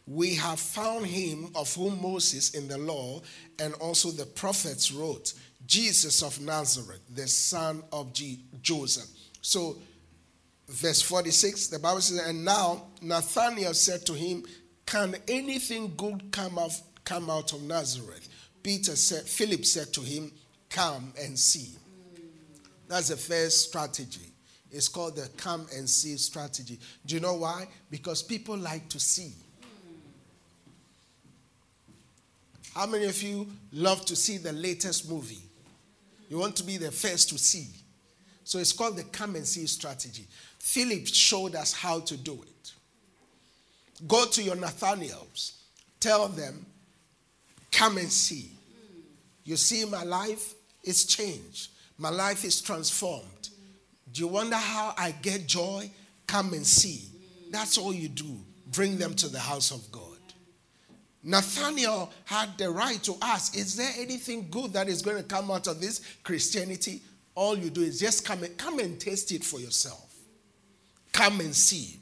we have found him of whom Moses in the law and also the prophets wrote, Jesus of Nazareth, the son of Joseph. So, verse forty-six, the Bible says, and now Nathanael said to him, can anything good come out, come out of Nazareth? Peter said, Philip said to him, come and see. That's the first strategy. It's called the come and see strategy. Do you know why? Because people like to see. How many of you love to see the latest movie? You want to be the first to see. So it's called the come and see strategy. Philip showed us how to do it. Go to your Nathanaels. Tell them, come and see. You see, my life is changed. My life is transformed. Do you wonder how I get joy? Come and see. That's all you do. Bring them to the house of God. Nathanael had the right to ask, is there anything good that is going to come out of this Christianity? All you do is just come and, come and taste it for yourself. Come and see.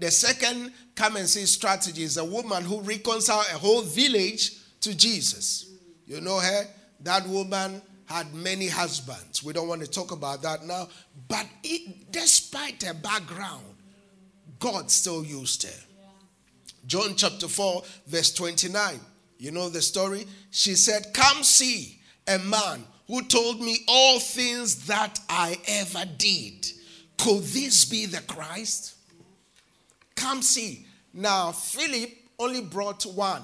The second come and see strategy is a woman who reconciled a whole village to Jesus. You know her? That woman had many husbands. We don't want to talk about that now. But it, despite her background, God still used her. John chapter four, verse twenty-nine. You know the story? She said, come see a man who told me all things that I ever did. Could this be the Christ? Come see. Now, Philip only brought one.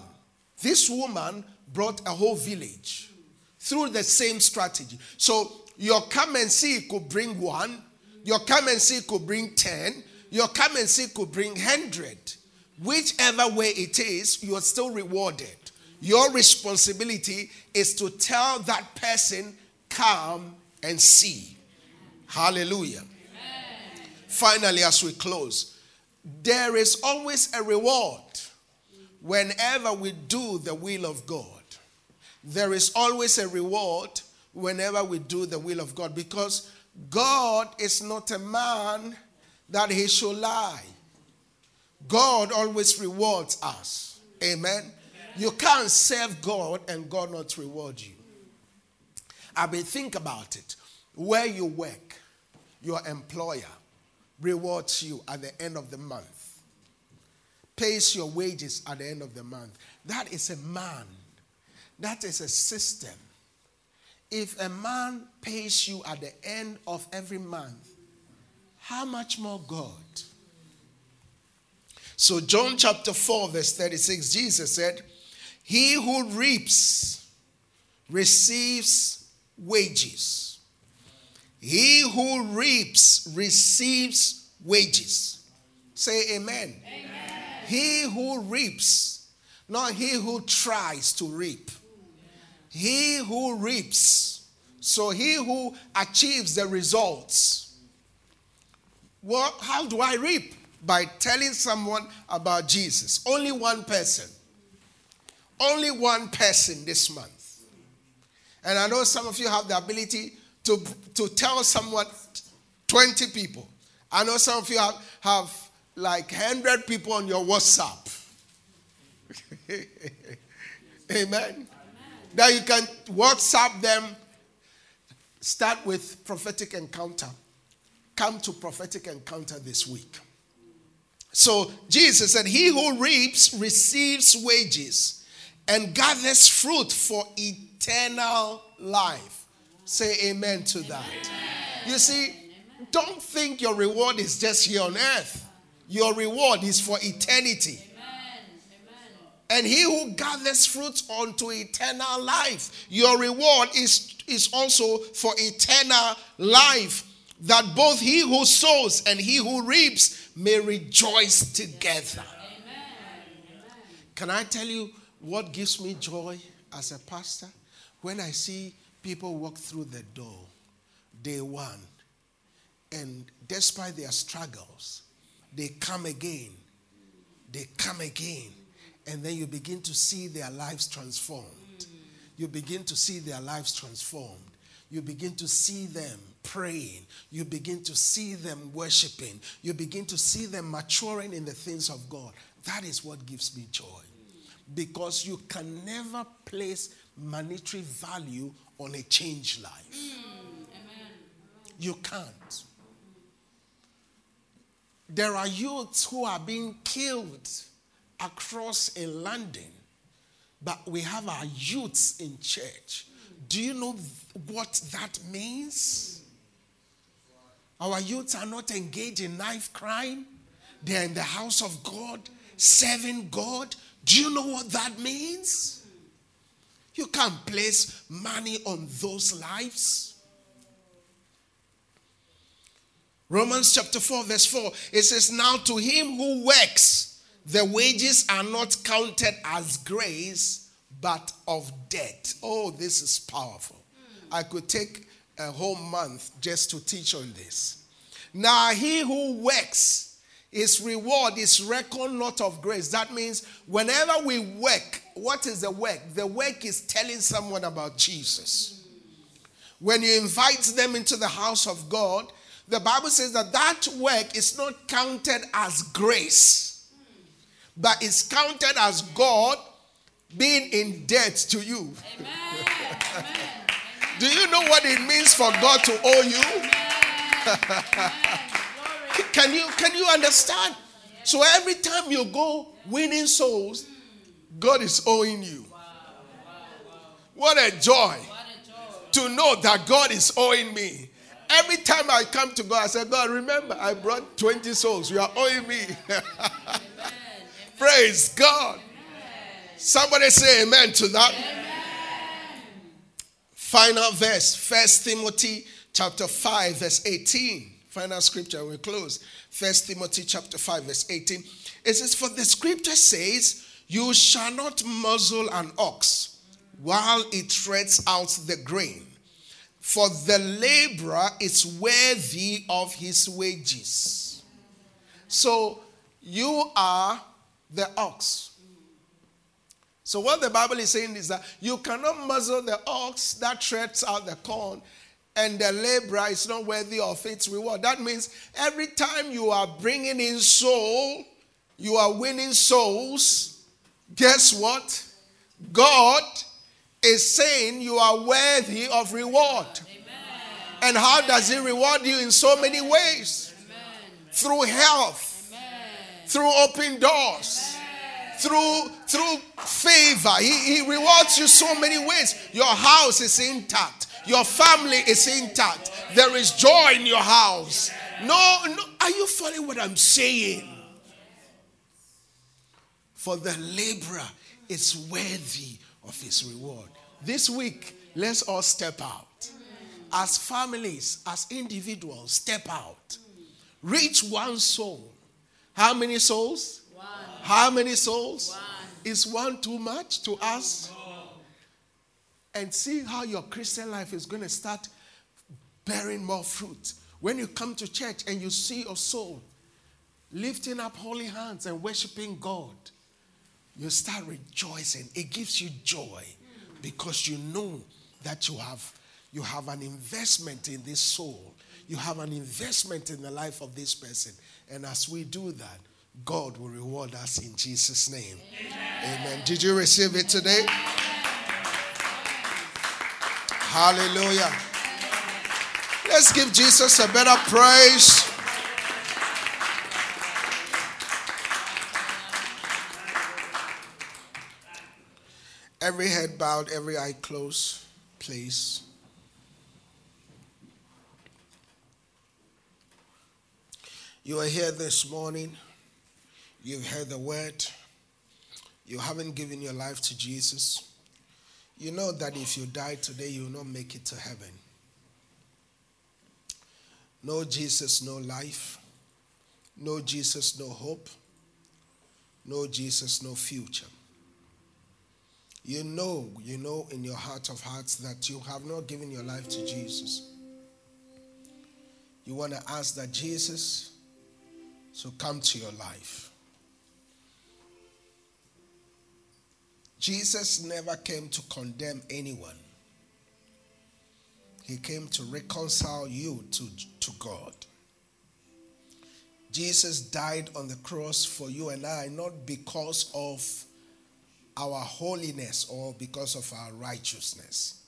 This woman brought a whole village through the same strategy. So, your come and see could bring one. Your come and see could bring ten. Your come and see could bring hundred. Whichever way it is, you are still rewarded. Your responsibility is to tell that person, come and see. Hallelujah. Amen. Finally, as we close, there is always a reward whenever we do the will of God. There is always a reward whenever we do the will of God, because God is not a man that he should lie. God always rewards us. Amen. You can't serve God and God not reward you. I mean, think about it. Where you work, your employer rewards you at the end of the month, pays your wages at the end of the month. That is a man. That is a system. If a man pays you at the end of every month, how much more God? So John chapter four, verse thirty-six, Jesus said, he who reaps receives wages. He who reaps receives wages. Say amen. Amen. He who reaps, not he who tries to reap. He who reaps. So he who achieves the results. Well, how do I reap? by telling someone about Jesus. Only one person. Only one person this month. And I know some of you have the ability to, to tell someone, twenty people. I know some of you have, have like one hundred people on your WhatsApp. Amen. Amen. Now you can WhatsApp them. Start with prophetic encounter. Come to prophetic encounter this week. So Jesus said, he who reaps receives wages and gathers fruit for eternal life. Say amen to that. Amen. You see, don't think your reward is just here on earth. Your reward is for eternity. And he who gathers fruit unto eternal life, your reward is, is also for eternal life, that both he who sows and he who reaps may rejoice together. Amen. Can I tell you what gives me joy as a pastor? When I see people walk through the door, day one, and despite their struggles, they come again, they come again. And then you begin to see their lives transformed. You begin to see their lives transformed. You begin to see them praying. You begin to see them worshiping. You begin to see them maturing in the things of God. That is what gives me joy. Because you can never place monetary value on a changed life. You can't. There are youths who are being killed across in London, but we have our youths in church. Do you know what that means? Our youths are not engaged in knife crime. They are in the house of God, serving God. Do you know what that means? You can't place money on those lives. Romans chapter four verse four, it says, now to him who works, the wages are not counted as grace, but of debt. Oh, this is powerful. I could take a whole month just to teach on this. Now, he who works, his reward is reckoned not of grace. That means whenever we work, what is the work? The work is telling someone about Jesus. When you invite them into the house of God, the Bible says that that work is not counted as grace, but it's counted as God being in debt to you. Amen. Amen. Do you know what it means for God to owe you? can you can you understand? Yes. So every time you go winning souls, God is owing you. Wow. Wow. Wow. What a joy, what a joy to know that God is owing me. Every time I come to God, I say, God, remember, I brought twenty souls. You are owing me. Praise God. Amen. Somebody say amen to that. Amen. Final verse, First Timothy chapter five, verse eighteen. Final scripture, we close. First Timothy chapter five, verse eighteen. It says, for the scripture says, you shall not muzzle an ox while it treads out the grain, for the laborer is worthy of his wages. So you are the ox. So what the Bible is saying is that you cannot muzzle the ox that treads out the corn, and the laborer is not worthy of its reward. That means every time you are bringing in soul, you are winning souls, guess what? God is saying you are worthy of reward. Amen. And how does he reward you? In so many ways. Amen. Through health, through open doors, amen, through through favor. He, he rewards you so many ways. Your house is intact. Your family is intact. There is joy in your house. No, no. Are you following what I'm saying? For the laborer is worthy of his reward. This week, let's all step out. As families, as individuals, step out. Reach one soul. How many souls? One. How many souls? One. Is one too much to us? Oh. And see how your Christian life is going to start bearing more fruit. When you come to church and you see your soul, lifting up holy hands and worshiping God, you start rejoicing. It gives you joy because you know that you have, you have an investment in this soul. You have an investment in the life of this person. And as we do that, God will reward us in Jesus' name. Amen. Amen. Did you receive it today? Amen. Hallelujah. Amen. Let's give Jesus a better praise. Every head bowed, every eye closed, please. You are here this morning. You've heard the word. You haven't given your life to Jesus. You know that if you die today, you will not make it to heaven. No Jesus, no life. No Jesus, no hope. No Jesus, no future. You know, you know in your heart of hearts that you have not given your life to Jesus. You want to ask that Jesus to come to your life. Jesus never came to condemn anyone. He came to reconcile you to, to God. Jesus died on the cross for you and I, not because of our holiness or because of our righteousness.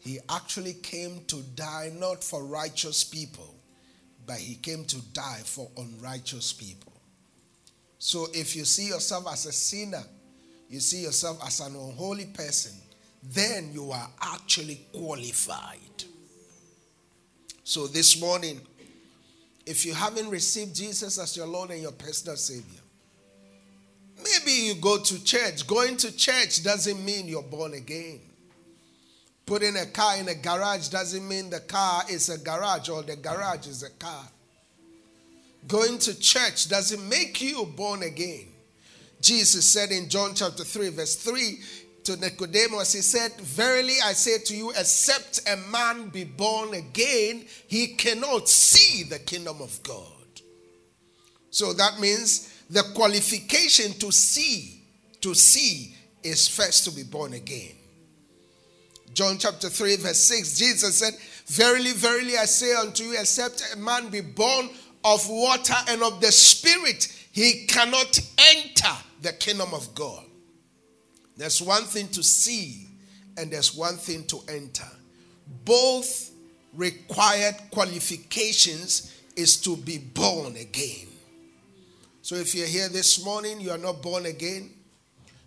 He actually came to die not for righteous people, but he came to die for unrighteous people. So if you see yourself as a sinner, you see yourself as an unholy person, then you are actually qualified. So this morning, if you haven't received Jesus as your Lord and your personal Savior, maybe you go to church. Going to church doesn't mean you're born again. Putting a car in a garage doesn't mean the car is a garage or the garage is a car. Going to church doesn't make you born again. Jesus said in John chapter three, verse three, to Nicodemus, he said, "Verily I say to you, except a man be born again, he cannot see the kingdom of God." So that means the qualification to see, to see is first to be born again. John chapter three, verse six, Jesus said, "Verily, verily I say unto you, except a man be born of water and of the Spirit, he cannot enter the kingdom of God." There's one thing to see and there's one thing to enter. Both required qualifications is to be born again. So if you're here this morning, you are not born again.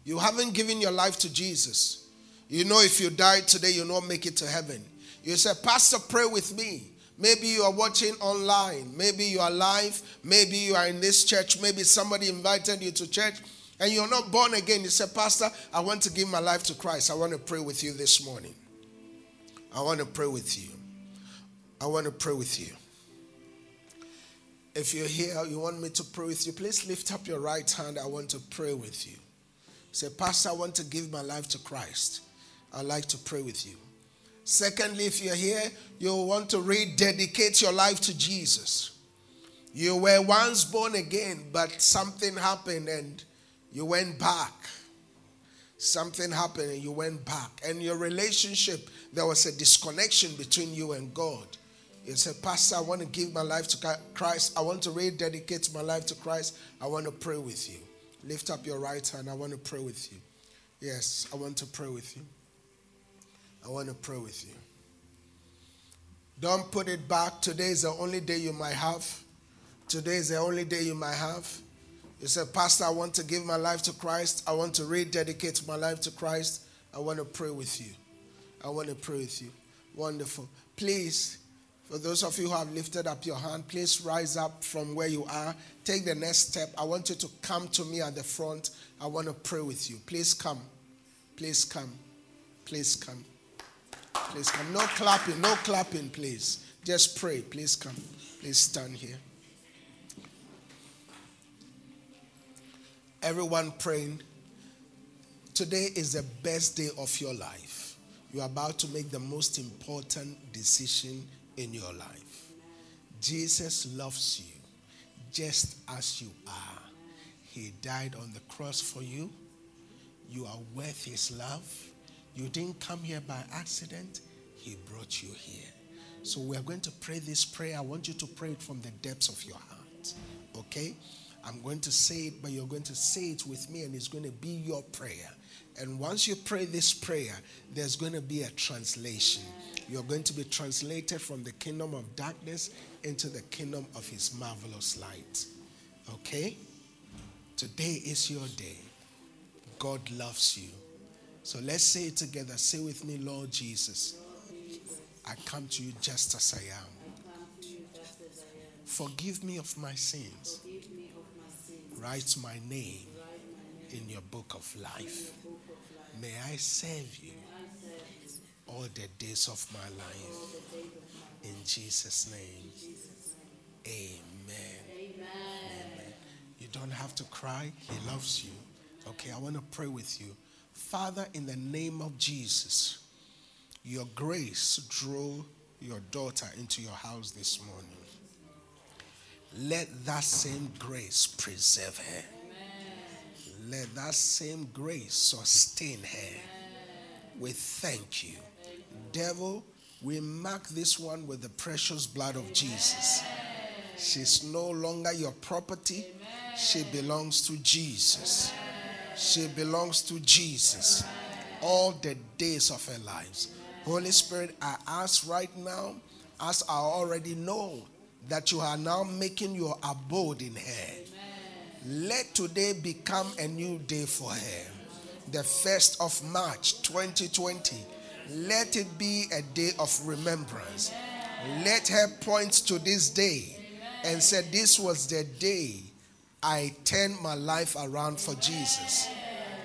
You haven't given your life to Jesus. You know if you die today, you'll not make it to heaven. You say, "Pastor, pray with me." Maybe you are watching online. Maybe you are live. Maybe you are in this church. Maybe somebody invited you to church and you're not born again. You say, "Pastor, I want to give my life to Christ. I want to pray with you this morning. I want to pray with you. I want to pray with you." If you're here, you want me to pray with you, please lift up your right hand. I want to pray with you. Say, "Pastor, I want to give my life to Christ. I'd like to pray with you." Secondly, if you're here, you want to rededicate your life to Jesus. You were once born again, but something happened and you went back. Something happened and you went back. And your relationship, there was a disconnection between you and God. You say, "Pastor, I want to give my life to Christ. I want to rededicate my life to Christ. I want to pray with you." Lift up your right hand. I want to pray with you. Yes, I want to pray with you. I want to pray with you. Don't put it back. Today is the only day you might have. Today is the only day you might have. You say, "Pastor, I want to give my life to Christ. I want to rededicate my life to Christ. I want to pray with you. I want to pray with you." Wonderful. Please, for those of you who have lifted up your hand, please rise up from where you are. Take the next step. I want you to come to me at the front. I want to pray with you. Please come. Please come. Please come. Please come. No clapping. No clapping, please. Just pray. Please come. Please stand here. Everyone praying. Today is the best day of your life. You are about to make the most important decision in your life. Jesus loves you. just as you are. He died on the cross for you. You are worth his love. You didn't come here by accident. He brought you here. So we are going to pray this prayer. I want you to pray it from the depths of your heart. Okay? I'm going to say it, but you're going to say it with me, and it's going to be your prayer. And once you pray this prayer, there's going to be a translation. You're going to be translated from the kingdom of darkness into the kingdom of his marvelous light. Okay? Today is your day. God loves you. So let's say it together. Say with me, Lord Jesus, I come to you just as I am. Forgive me of my sins. Write my name in your book of life. May I serve you all the days of my life. In Jesus' name. Amen. Amen. You don't have to cry. He loves you. Okay, I want to pray with you. Father, in the name of Jesus, your grace drew your daughter into your house this morning. Let that same grace preserve her. Amen. Let that same grace sustain her. Amen. We thank you. Amen. Devil, we mark this one with the precious blood of Amen. Jesus. She's no longer your property. Amen. She belongs to Jesus. Amen. She belongs to Jesus. Amen. All the days of her lives. Amen. Holy Spirit, I ask right now, as I already know, that you are now making your abode in her. Amen. Let today become a new day for her. The first of March twenty twenty. Let it be a day of remembrance. Amen. Let her point to this day Amen. And say, this was the day I turned my life around for Amen. Jesus.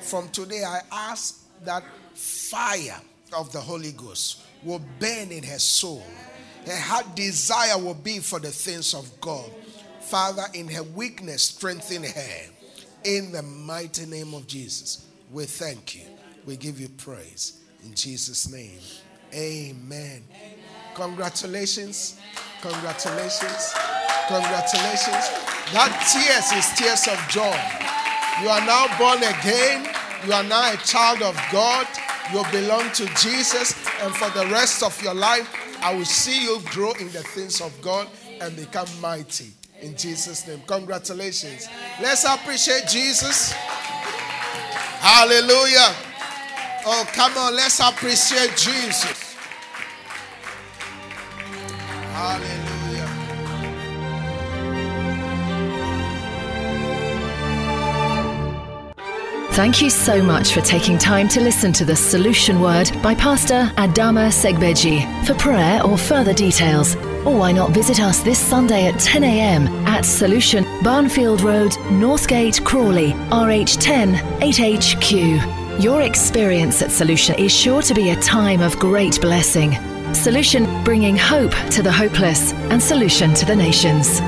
From today, I ask that fire of the Holy Ghost will burn in her soul. Her heart desire will be for the things of God. Father, in her weakness, strengthen her. In the mighty name of Jesus, we thank you. We give you praise. In Jesus' name, amen. amen. Congratulations. Amen. Congratulations. Congratulations. That tears is tears of joy. You are now born again. You are now a child of God. You belong to Jesus. And for the rest of your life, I will see you grow in the things of God and become mighty. In Amen. Jesus' name. Congratulations. Amen. Let's appreciate Jesus. Amen. Hallelujah. Amen. Oh, come on. Let's appreciate Jesus. Hallelujah. Thank you so much for taking time to listen to the Solution Word by Pastor Adama Segbeji. For prayer or further details, or why not visit us this Sunday at ten a.m. at Solution, Barnfield Road, Northgate, Crawley, R H ten, eight H Q. Your experience at Solution is sure to be a time of great blessing. Solution, bringing hope to the hopeless and solution to the nations.